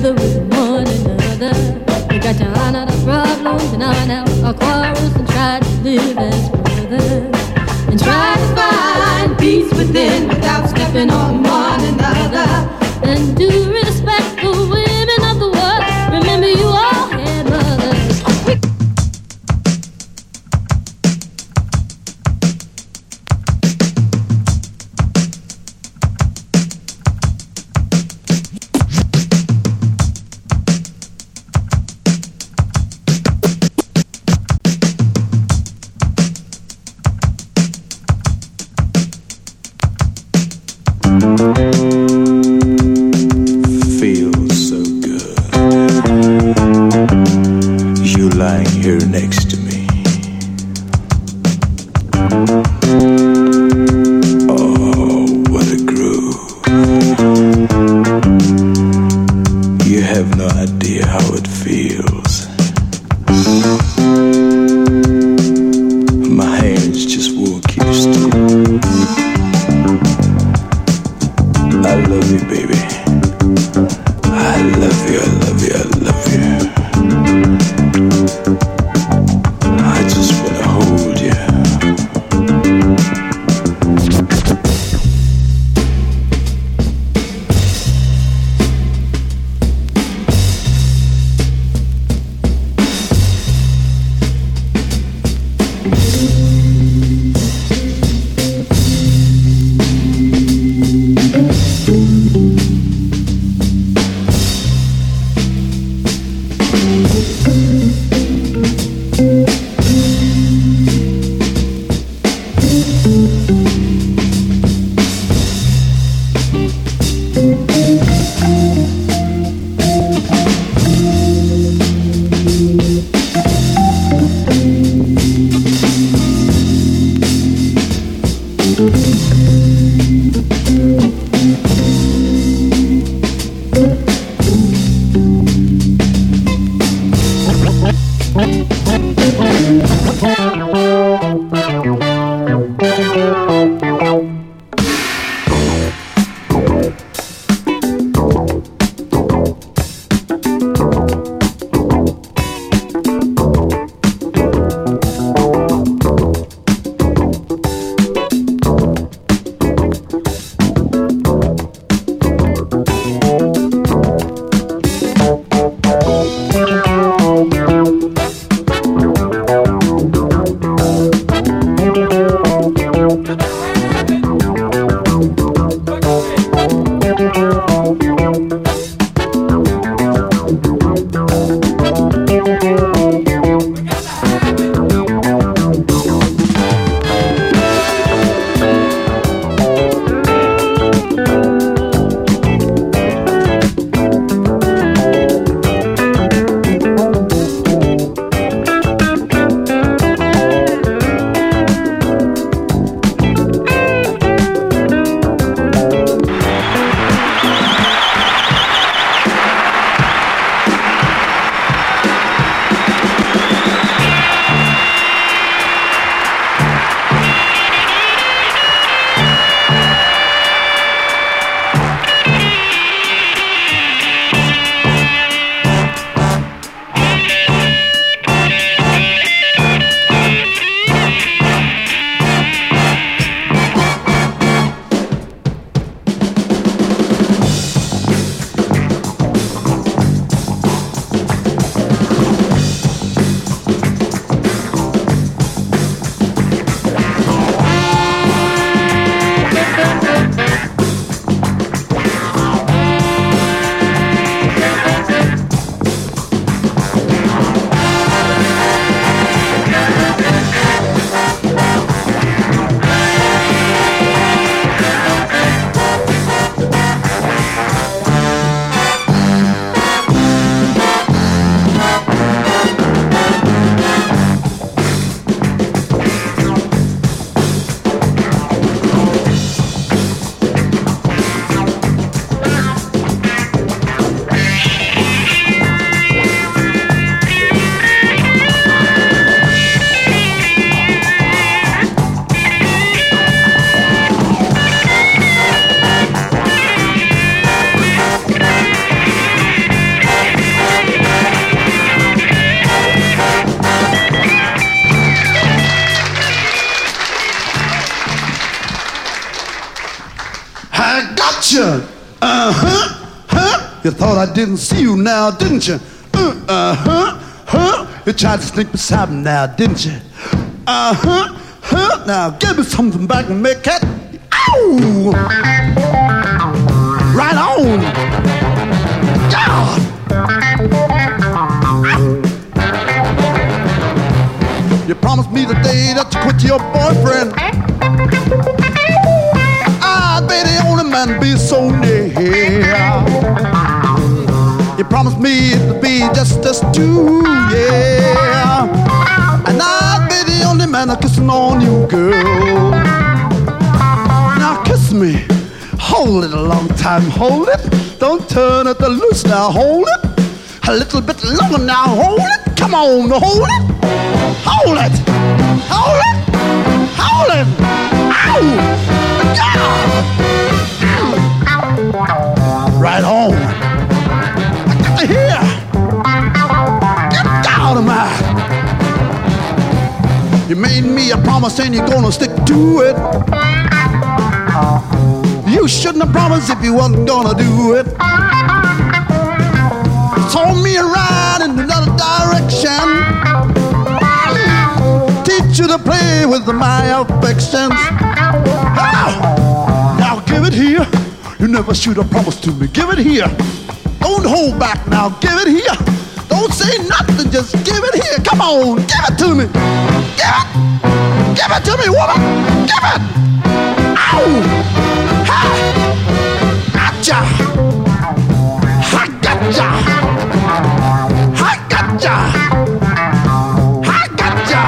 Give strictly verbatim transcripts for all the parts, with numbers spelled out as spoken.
together with one another. We got to honor the problems and iron out our quarrels and try to live as brothers. And try to find peace within without stepping on one another. And do respect the women of the world. Remember you all had mothers. I got you. Uh-huh, huh? You thought I didn't see you now, didn't you? Uh-huh, huh? You tried to sneak beside me now, didn't you? Uh-huh, huh? Now give me something back and make it. Ow! Right on. God! You promised me the day that you quit your boyfriend. And be so near. You promised me to be just us two, yeah. And I'd be the only man kissing on you, girl. Now kiss me, hold it a long time, hold it. Don't turn it loose now, hold it. A little bit longer now, hold it. Come on, hold it, hold it, hold it, hold it. Ow, God. Right on. I got to hear. Get out of mine. You made me a promise and you're gonna stick to it. You shouldn't have promised if you wasn't gonna do it. You told me a ride in another direction. Teach you to play with my affections. Oh, now give it here. You never should have promised to me. Give it here. Don't hold back now. Give it here. Don't say nothing. Just give it here. Come on. Give it to me. Give it. Give it to me, woman. Give it. Ow. Ha. Gotcha. I gotcha. I gotcha. I gotcha.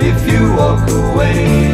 If you walk away.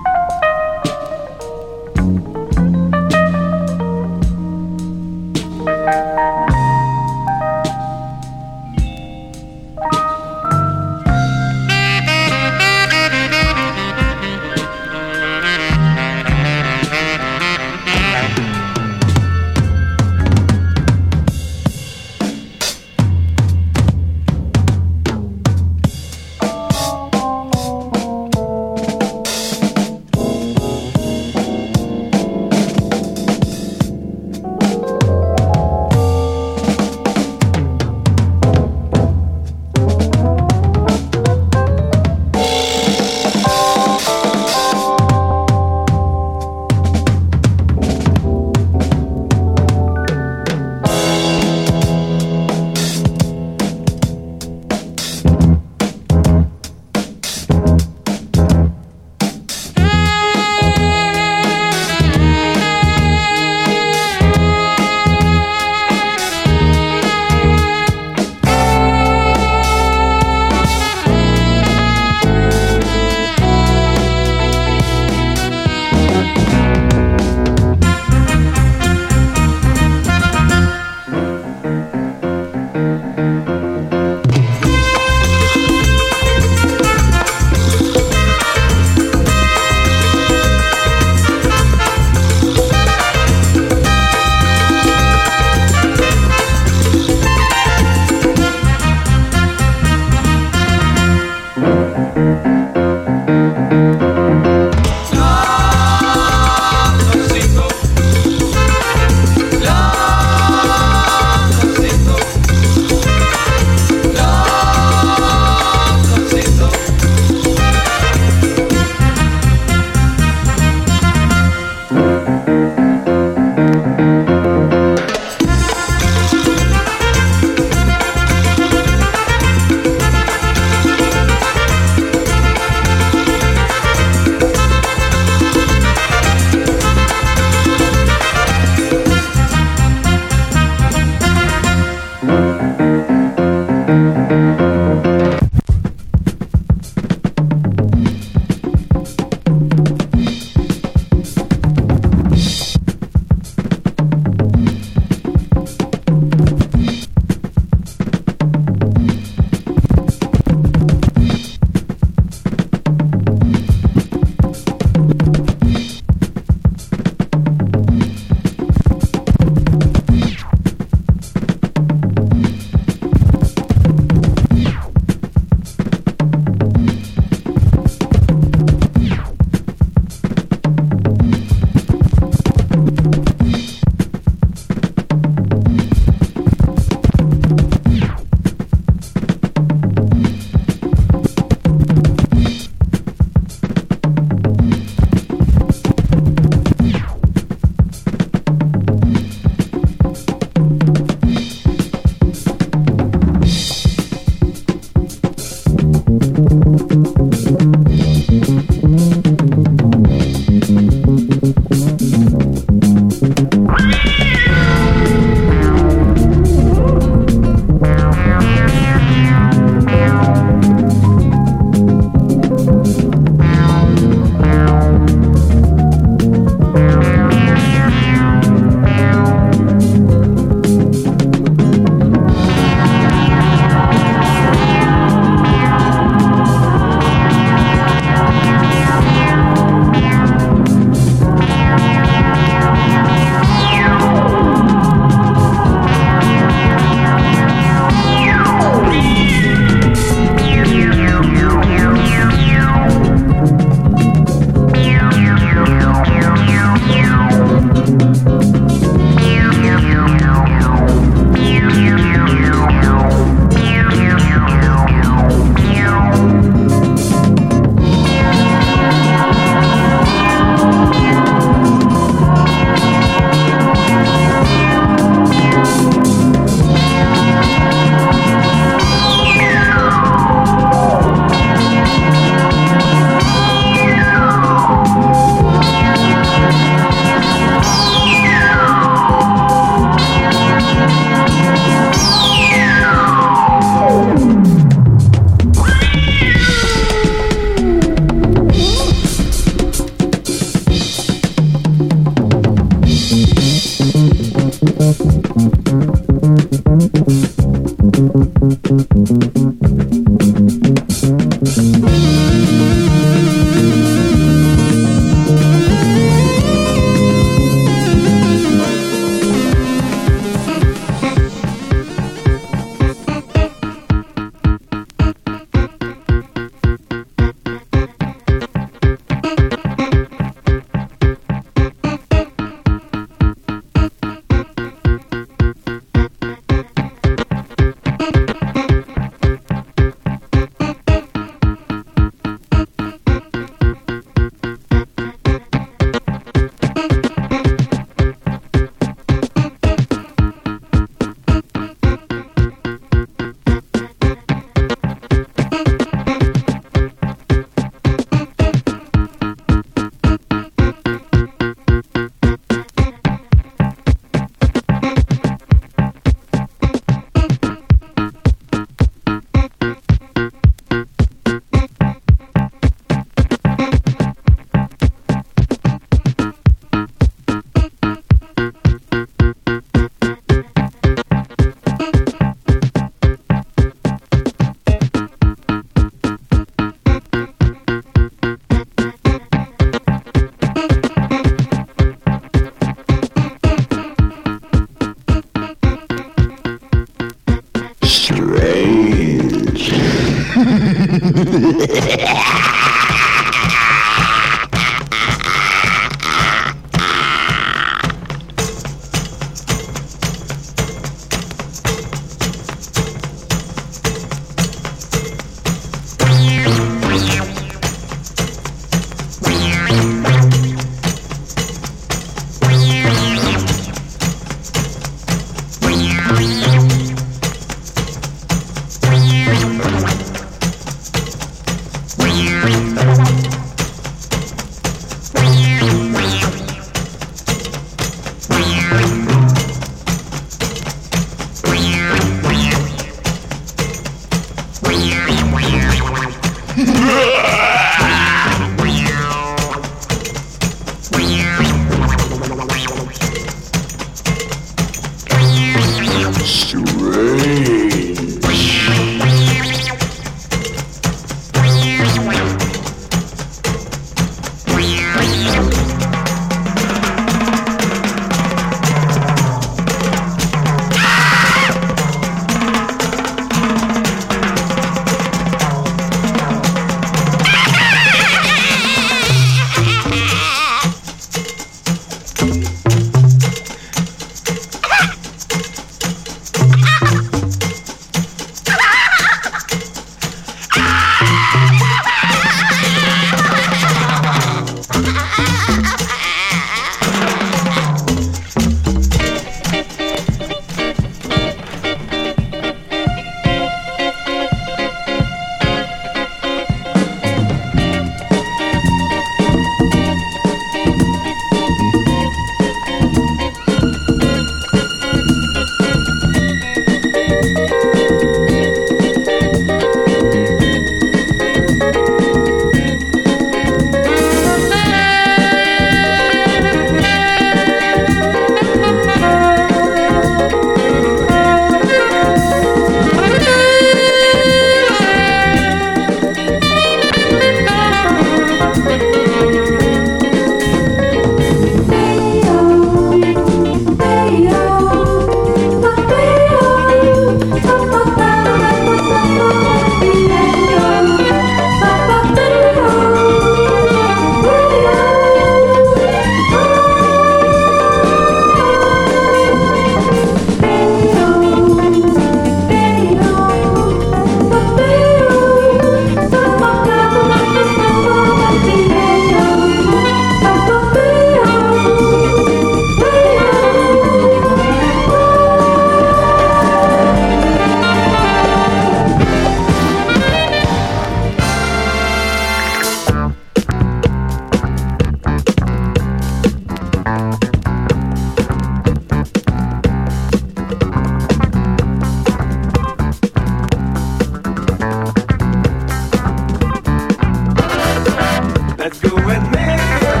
Let's go and make it.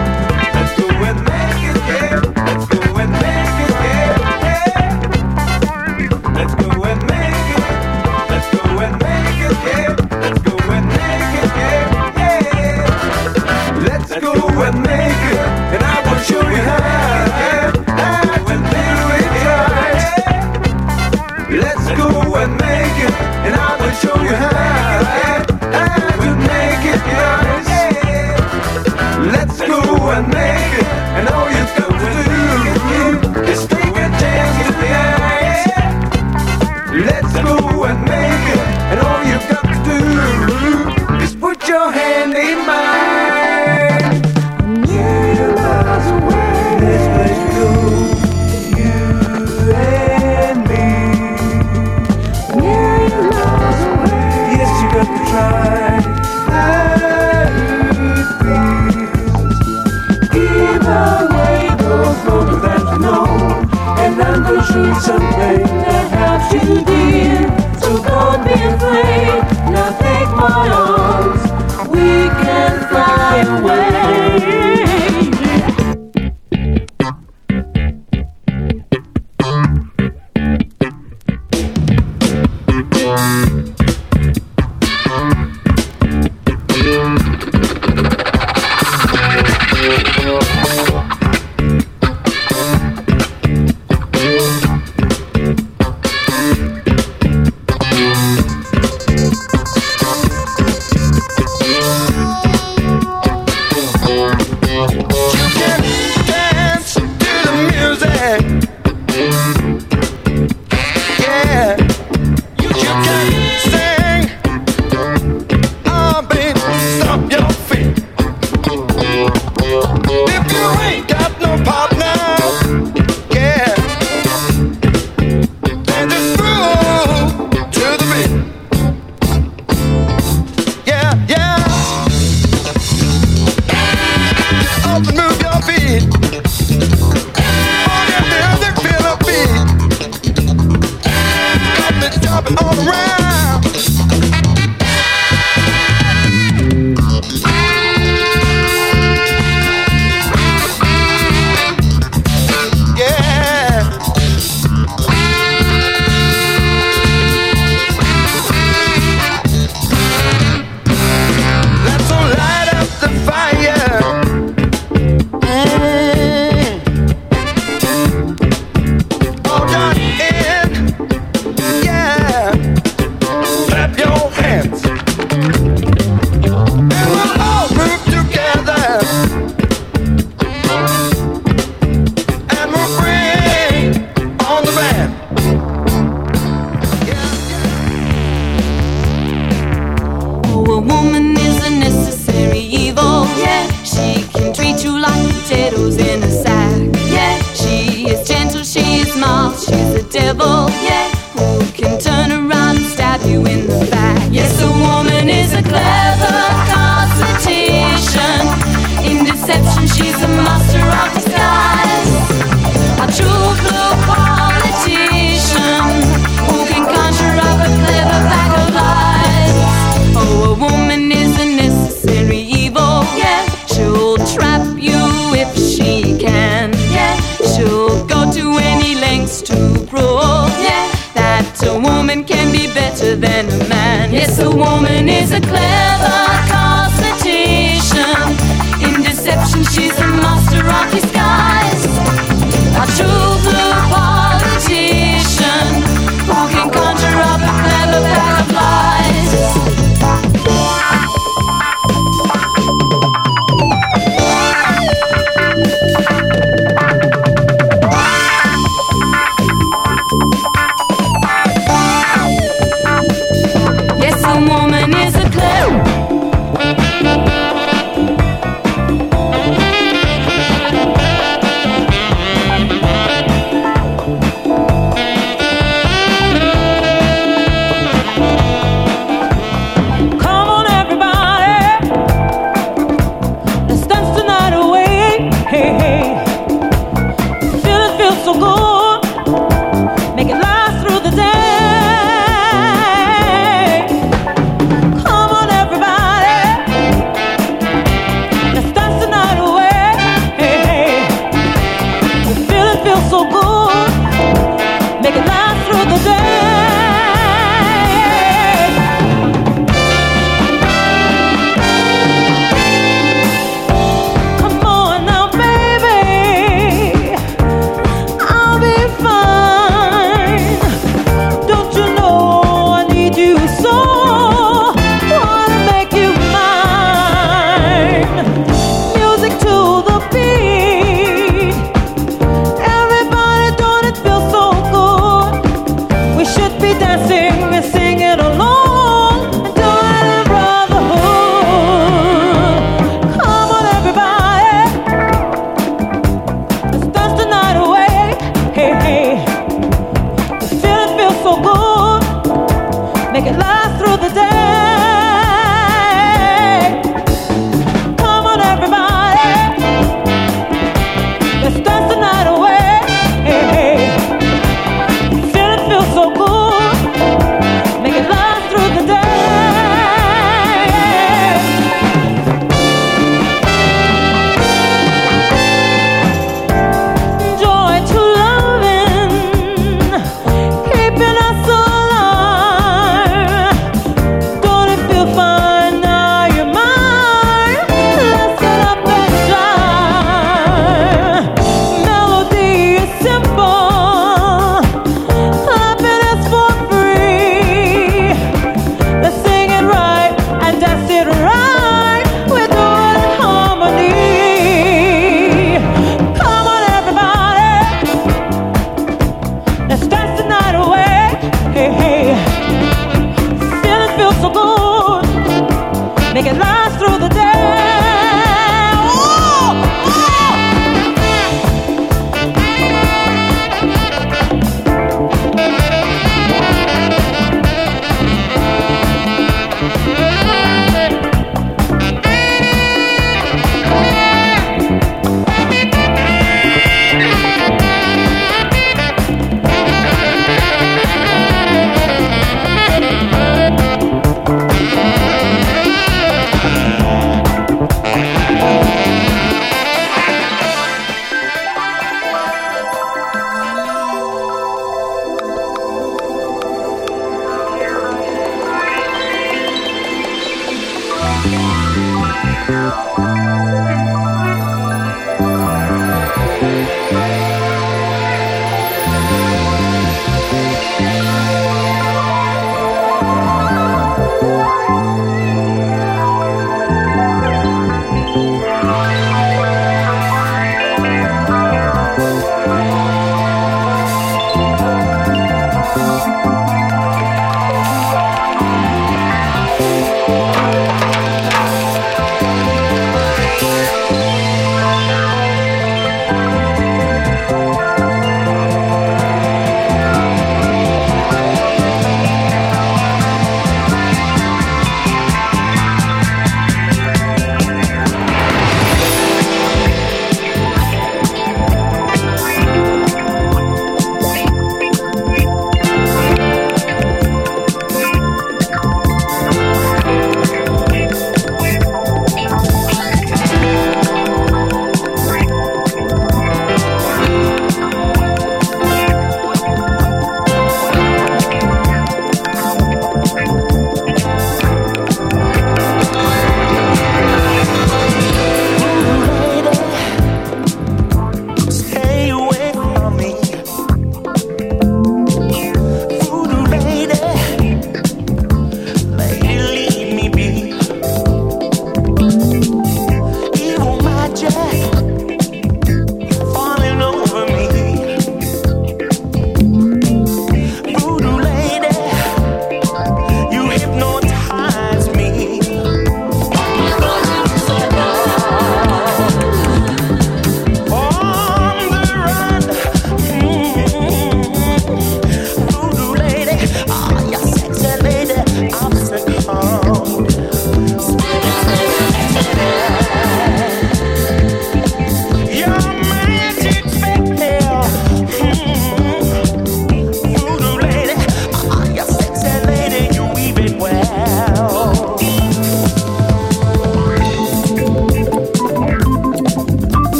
Let's go and make it, yeah. Let's go and make it, yeah, yeah. Let's go and make it. Let's go and make it, yeah. Let's go and make it, yeah, yeah. Let's, Let's go, go and make it, and I will show you how. Yeah. Let's go and make it, yeah. Let's go and make it, and I will show you how. Yeah. I will make it, yeah. Let's go and make it, and all you've got to do is take a chance to die. Let's go and make it, and all you've got to do is put your hand in mine. A million miles away, this place goes, you and me. A million miles away, yes, you got to try. Something that helps you dear, so don't be afraid. Now take my arms, we can fly away. Thank you.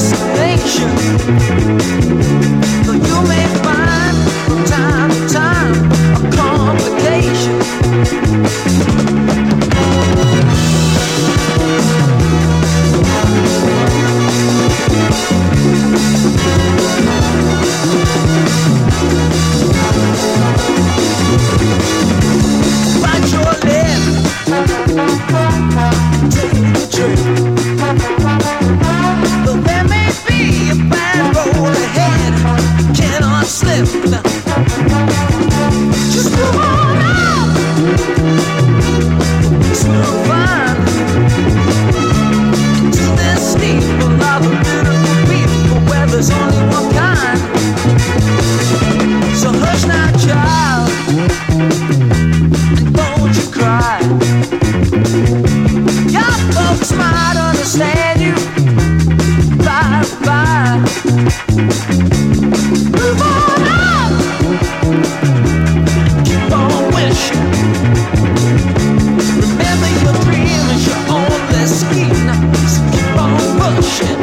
destination. Though you may find from time to time a complication. Bite your lip, take the trip. Though there may be a bad road ahead, you cannot slip. Just move on out. It's no fun into this steeple of a beautiful people where there's only one kind. So hush now, child, and don't you cry. Your folks might understand you. Bye bye. Move on up. Keep on wishing. Remember your dream is your only scheme. So keep on pushing.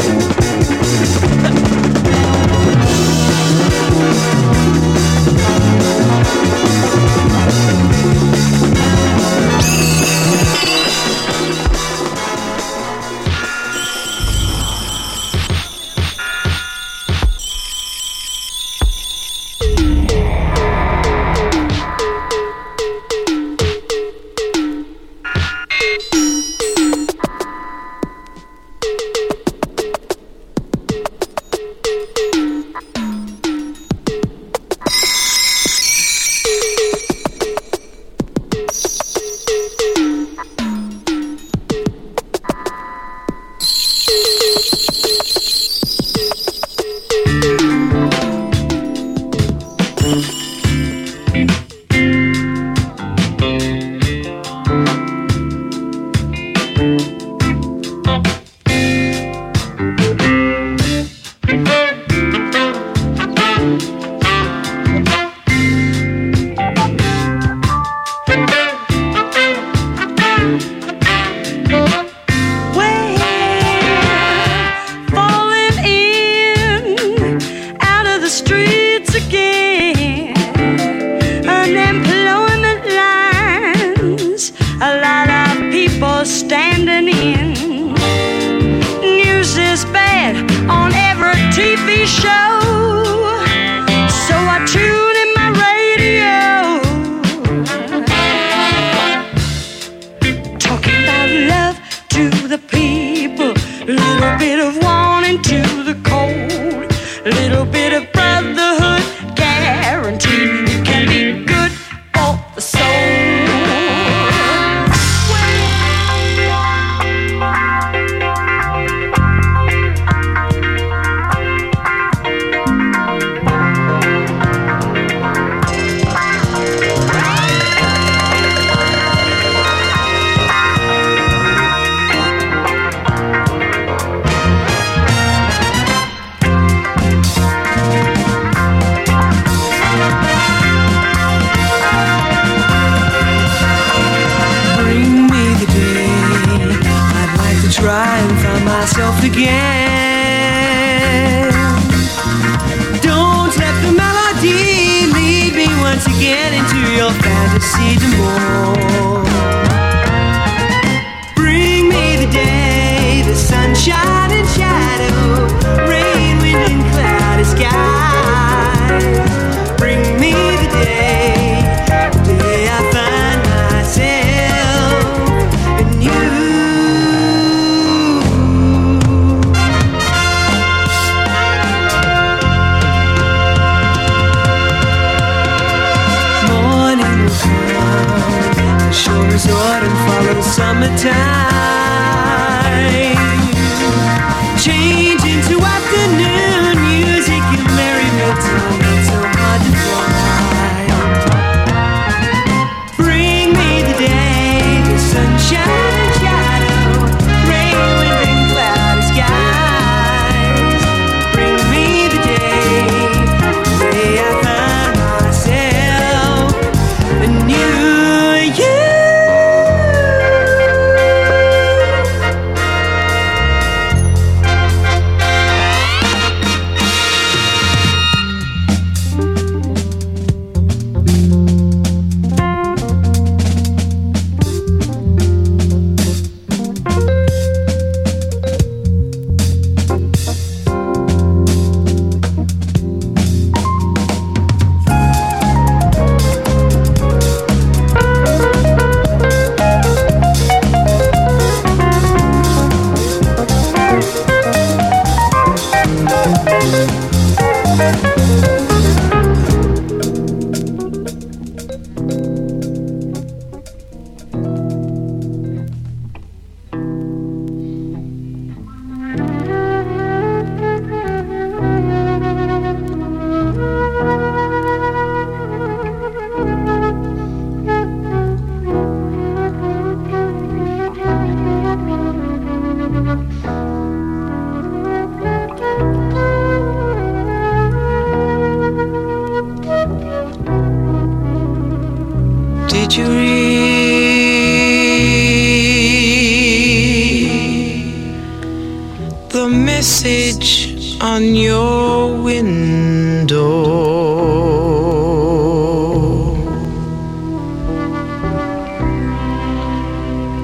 message on your window.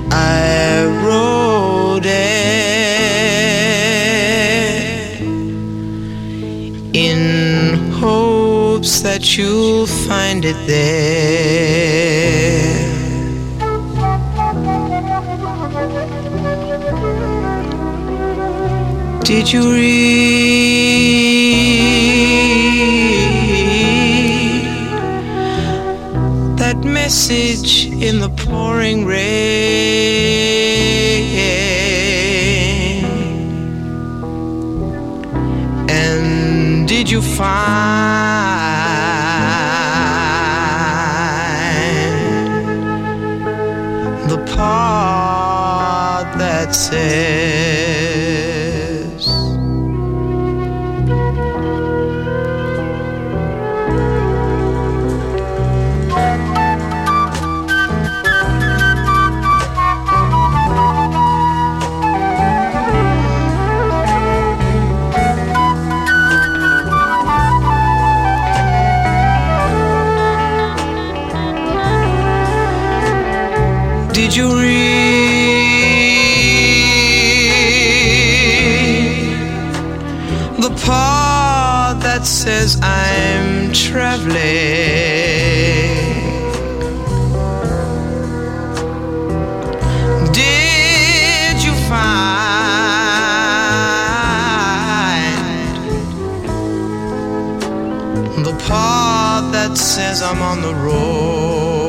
I wrote it in hopes that you'll find it there. Did you read that message in the pouring rain? And did you find the part that said, did you read the part that says I'm traveling? Did you find the part that says I'm on the road?